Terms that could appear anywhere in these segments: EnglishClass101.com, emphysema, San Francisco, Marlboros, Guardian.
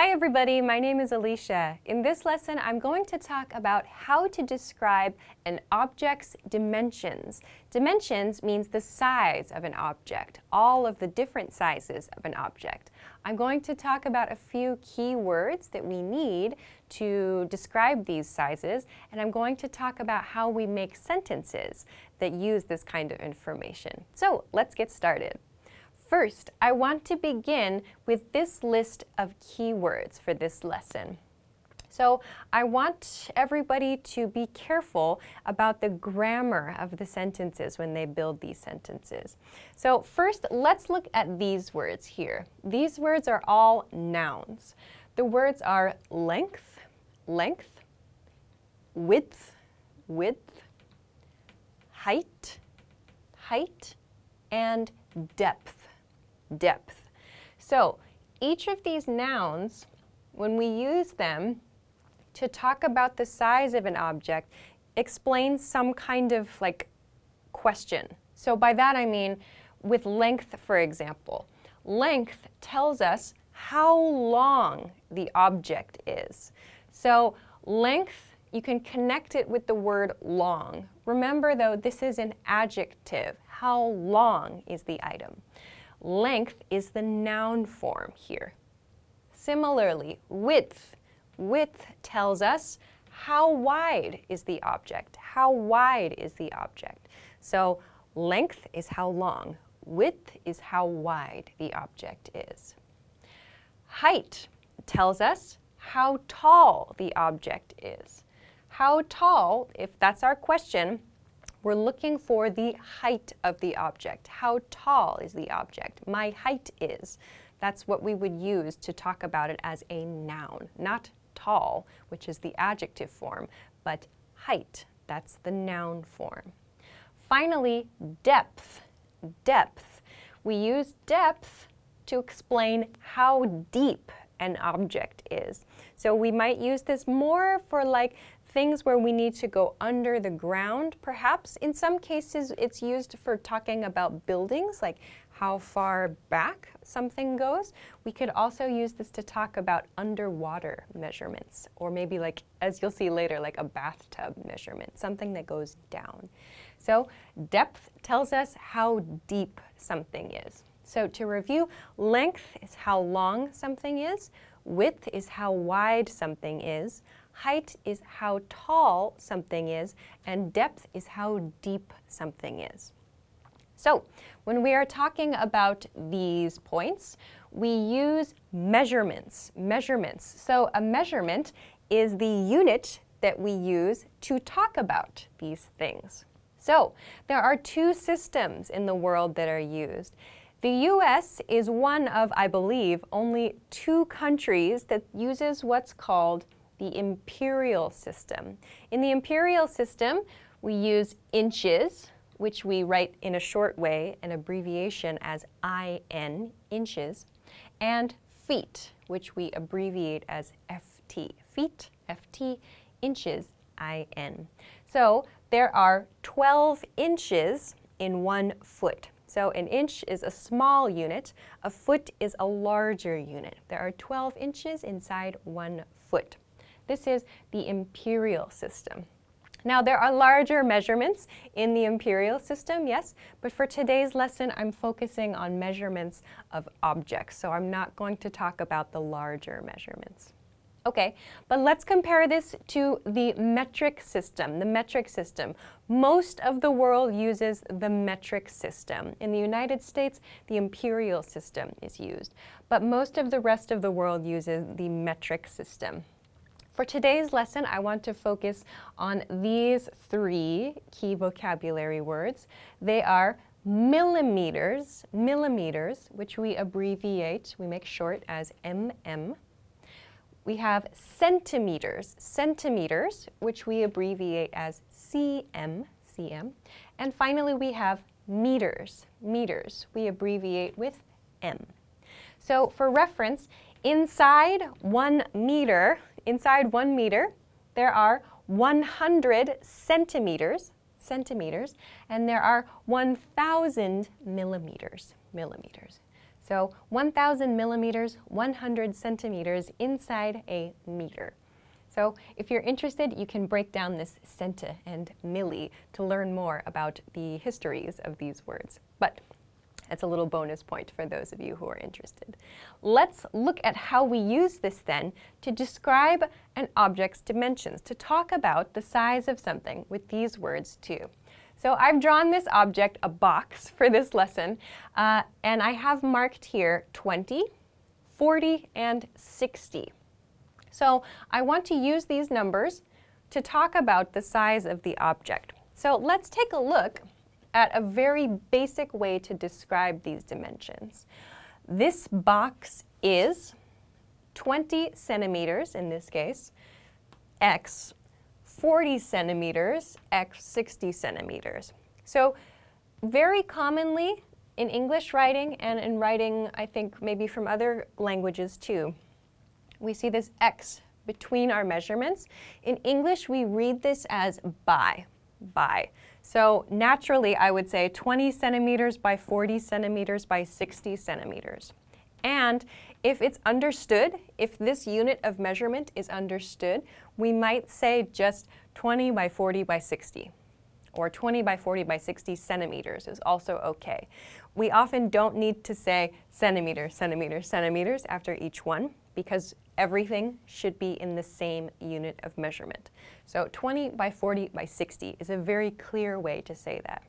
Hi everybody, my name is Alicia. In this lesson, I'm going to talk about how to describe an object's dimensions. Dimensions means the size of an object, all of the different sizes of an object. I'm going to talk about a few key words that we need to describe these sizes, and I'm going to talk about how we make sentences that use this kind of information. So let's get started. First, I want to begin with this list of keywords for this lesson. So I want everybody to be careful about the grammar of the sentences when they build these sentences. So first, let's look at these words here. These words are all nouns. The words are length, length, width, width, height, height, and depth. Depth. So each of these nouns, when we use them to talk about the size of an object, explains some kind of like question. So by that I mean with length, for example. Length tells us how long the object is. So length, you can connect it with the word long. Remember though, this is an adjective. How long is the item? Length is the noun form here. Similarly, width. Width tells us how wide is the object. How wide is the object? So length is how long. Width is how wide the object is. Height tells us how tall the object is. How tall, if that's our question, we're looking for the height of the object. How tall is the object? My height is. That's what we would use to talk about it as a noun. Not tall, which is the adjective form, but height. That's the noun form. Finally, depth. Depth. We use depth to explain how deep an object is. So we might use this more for like things where we need to go under the ground, perhaps. In some cases, it's used for talking about buildings, like how far back something goes. We could also use this to talk about underwater measurements, or maybe like, as you'll see later, like a bathtub measurement, something that goes down. So depth tells us how deep something is. So to review, length is how long something is, width is how wide something is, height is how tall something is, and depth is how deep something is. So when we are talking about these points, we use measurements. Measurements. So a measurement is the unit that we use to talk about these things. So there are two systems in the world that are used. The U.S. is one of, I believe, only two countries that uses what's called the imperial system. In the imperial system, we use inches, which we write in a short way, an abbreviation as IN, inches, and feet, which we abbreviate as FT. Feet, FT, inches, IN. So there are 12 inches in 1 foot. So an inch is a small unit, a foot is a larger unit. There are 12 inches inside 1 foot. This is the imperial system. Now, there are larger measurements in the imperial system, yes, but for today's lesson, I'm focusing on measurements of objects, so I'm not going to talk about the larger measurements. Okay, but let's compare this to the metric system. The metric system. Most of the world uses the metric system. In the United States, the imperial system is used, but most of the rest of the world uses the metric system. For today's lesson, I want to focus on these 3 key vocabulary words. They are millimeters, millimeters, which we abbreviate, we make short as mm. We have centimeters, centimeters, which we abbreviate as cm, cm. And finally, we have meters, meters, we abbreviate with m. So for reference, inside 1 meter, there are 100 centimeters, centimeters, and there are 1,000 millimeters, millimeters. So 1,000 millimeters, 100 centimeters inside a meter. So if you're interested, you can break down this centi and milli to learn more about the histories of these words. But that's a little bonus point for those of you who are interested. Let's look at how we use this then to describe an object's dimensions, to talk about the size of something with these words too. So I've drawn this object, a box, for this lesson, and I have marked here 20, 40, and 60. So I want to use these numbers to talk about the size of the object. So let's take a look at a very basic way to describe these dimensions. This box is 20 centimeters, in this case, x 40 centimeters, x 60 centimeters. So very commonly in English writing and in writing, I think, maybe from other languages too, we see this x between our measurements. In English, we read this as by. So naturally, I would say 20 centimeters by 40 centimeters by 60 centimeters. And if it's understood, if this unit of measurement is understood, we might say just 20 by 40 by 60, or 20 by 40 by 60 centimeters is also okay. We often don't need to say centimeters, centimeters, centimeters after each one, because everything should be in the same unit of measurement. So 20 by 40 by 60 is a very clear way to say that.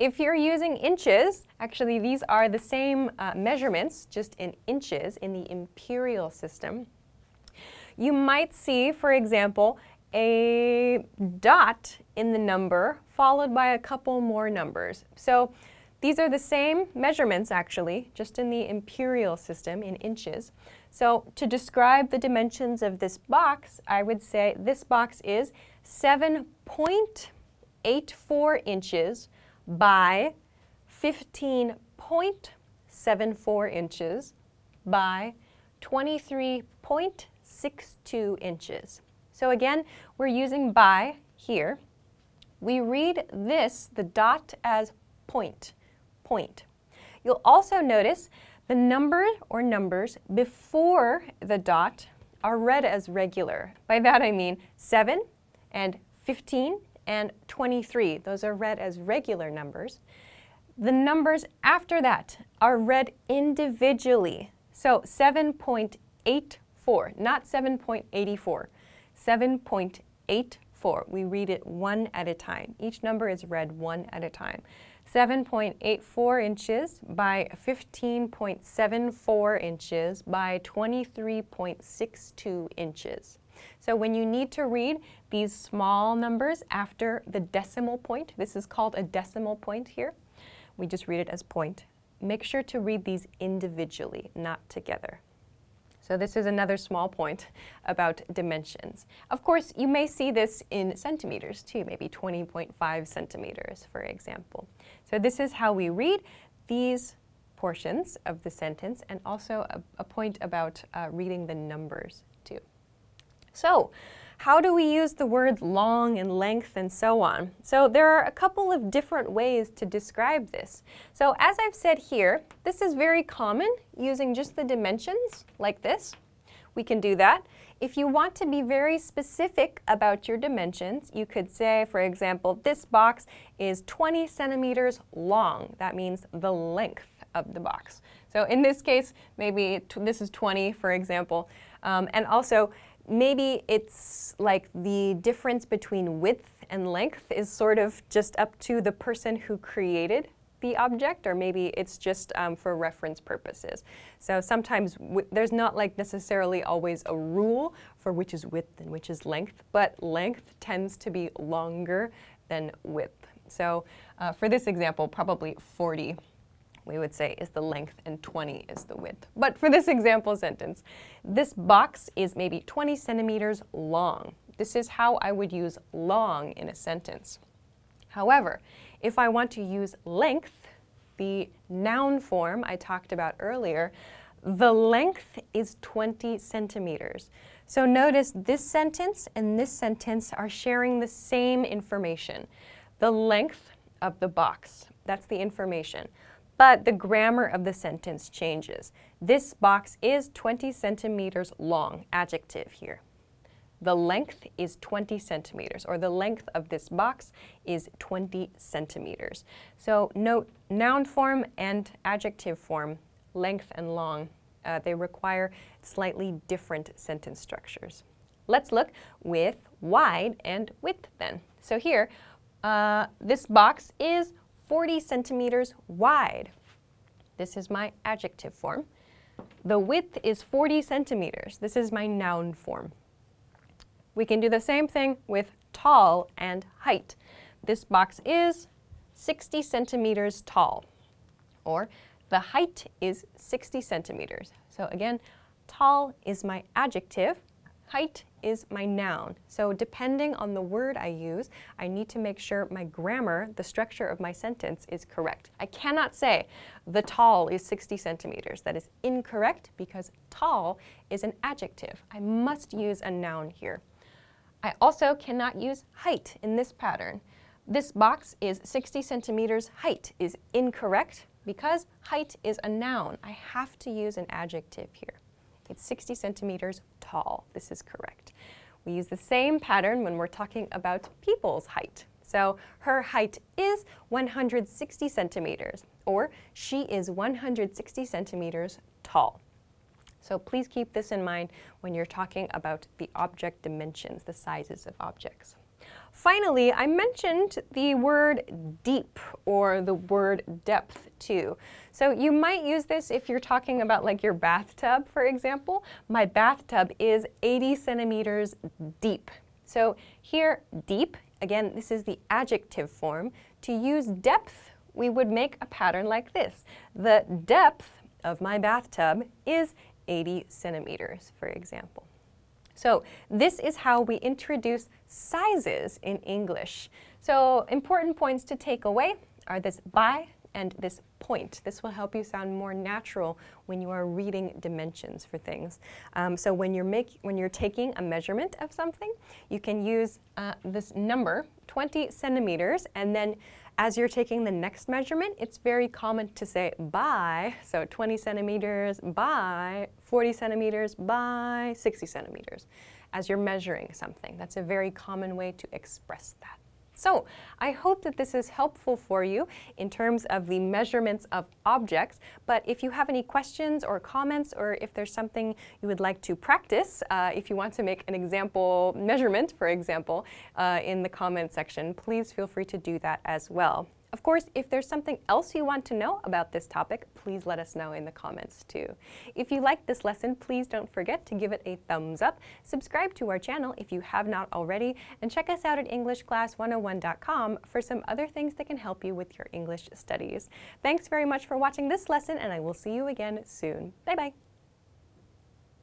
If you're using inches, actually these are the same measurements, just in inches in the imperial system. You might see, for example, a dot in the number followed by a couple more numbers. So these are the same measurements actually, just in the imperial system in inches. So to describe the dimensions of this box, I would say this box is 7.84 inches by 15.74 inches by 23.62 inches. So again, we're using by here. We read this, the dot, as point. You'll also notice the number or numbers before the dot are read as regular. By that I mean 7 and 15 and 23. Those are read as regular numbers. The numbers after that are read individually. So 7.84, not 7.84, 7.84. We read it one at a time. Each number is read one at a time. 7.84 inches by 15.74 inches by 23.62 inches. So when you need to read these small numbers after the decimal point, this is called a decimal point here, we just read it as point. Make sure to read these individually, not together. So this is another small point about dimensions. Of course, you may see this in centimeters too, maybe 20.5 centimeters, for example. So this is how we read these portions of the sentence, and also a point about reading the numbers too. So how do we use the words long and length and so on? So there are a couple of different ways to describe this. So as I've said here, this is very common, using just the dimensions like this. We can do that. If you want to be very specific about your dimensions, you could say, for example, this box is 20 centimeters long. That means the length of the box. So in this case, maybe this is 20, for example, and also maybe it's like the difference between width and length is sort of just up to the person who created the object, or maybe it's just for reference purposes. So sometimes there's not like necessarily always a rule for which is width and which is length, but length tends to be longer than width. So for this example, probably 40, we would say, is the length and 20 is the width. But for this example sentence, this box is maybe 20 centimeters long. This is how I would use long in a sentence. However, if I want to use length, the noun form I talked about earlier, the length is 20 centimeters. So notice this sentence and this sentence are sharing the same information. The length of the box, that's the information. but the grammar of the sentence changes. This box is 20 centimeters long, adjective here. The length is 20 centimeters, or the length of this box is 20 centimeters. So note noun form and adjective form, length and long, they require slightly different sentence structures. Let's look with wide and width then. So here, this box is 40 centimeters wide. This is my adjective form. The width is 40 centimeters. This is my noun form. We can do the same thing with tall and height. This box is 60 centimeters tall, or the height is 60 centimeters. So again, tall is my adjective, height is my noun. So depending on the word I use, I need to make sure my grammar, the structure of my sentence, is correct. I cannot say the tall is 60 centimeters. That is incorrect because tall is an adjective. I must use a noun here. I also cannot use height in this pattern. This box is 60 centimeters. Height is incorrect because height is a noun. I have to use an adjective here. It's 60 centimeters tall. This is correct. We use the same pattern when we're talking about people's height. So her height is 160 centimeters, or she is 160 centimeters tall. So please keep this in mind when you're talking about the object dimensions, the sizes of objects. Finally, I mentioned the word deep or the word depth too. So you might use this if you're talking about like your bathtub, for example. My bathtub is 80 centimeters deep. So here, deep, again, this is the adjective form. To use depth, we would make a pattern like this. The depth of my bathtub is 80 centimeters, for example. So this is how we introduce sizes in English. So important points to take away are this by and this point. This will help you sound more natural when you are reading dimensions for things. So when you're taking a measurement of something, you can use this number, 20 centimeters, and then as you're taking the next measurement, it's very common to say by, so 20 centimeters by 40 centimeters by 60 centimeters as you're measuring something. That's a very common way to express that. So I hope that this is helpful for you in terms of the measurements of objects, but if you have any questions or comments, or if there's something you would like to practice, if you want to make an example measurement, for example, in the comment section, please feel free to do that as well. Of course, if there's something else you want to know about this topic, please let us know in the comments too. If you liked this lesson, please don't forget to give it a thumbs up, subscribe to our channel if you have not already, and check us out at EnglishClass101.com for some other things that can help you with your English studies. Thanks very much for watching this lesson, and I will see you again soon. Bye-bye.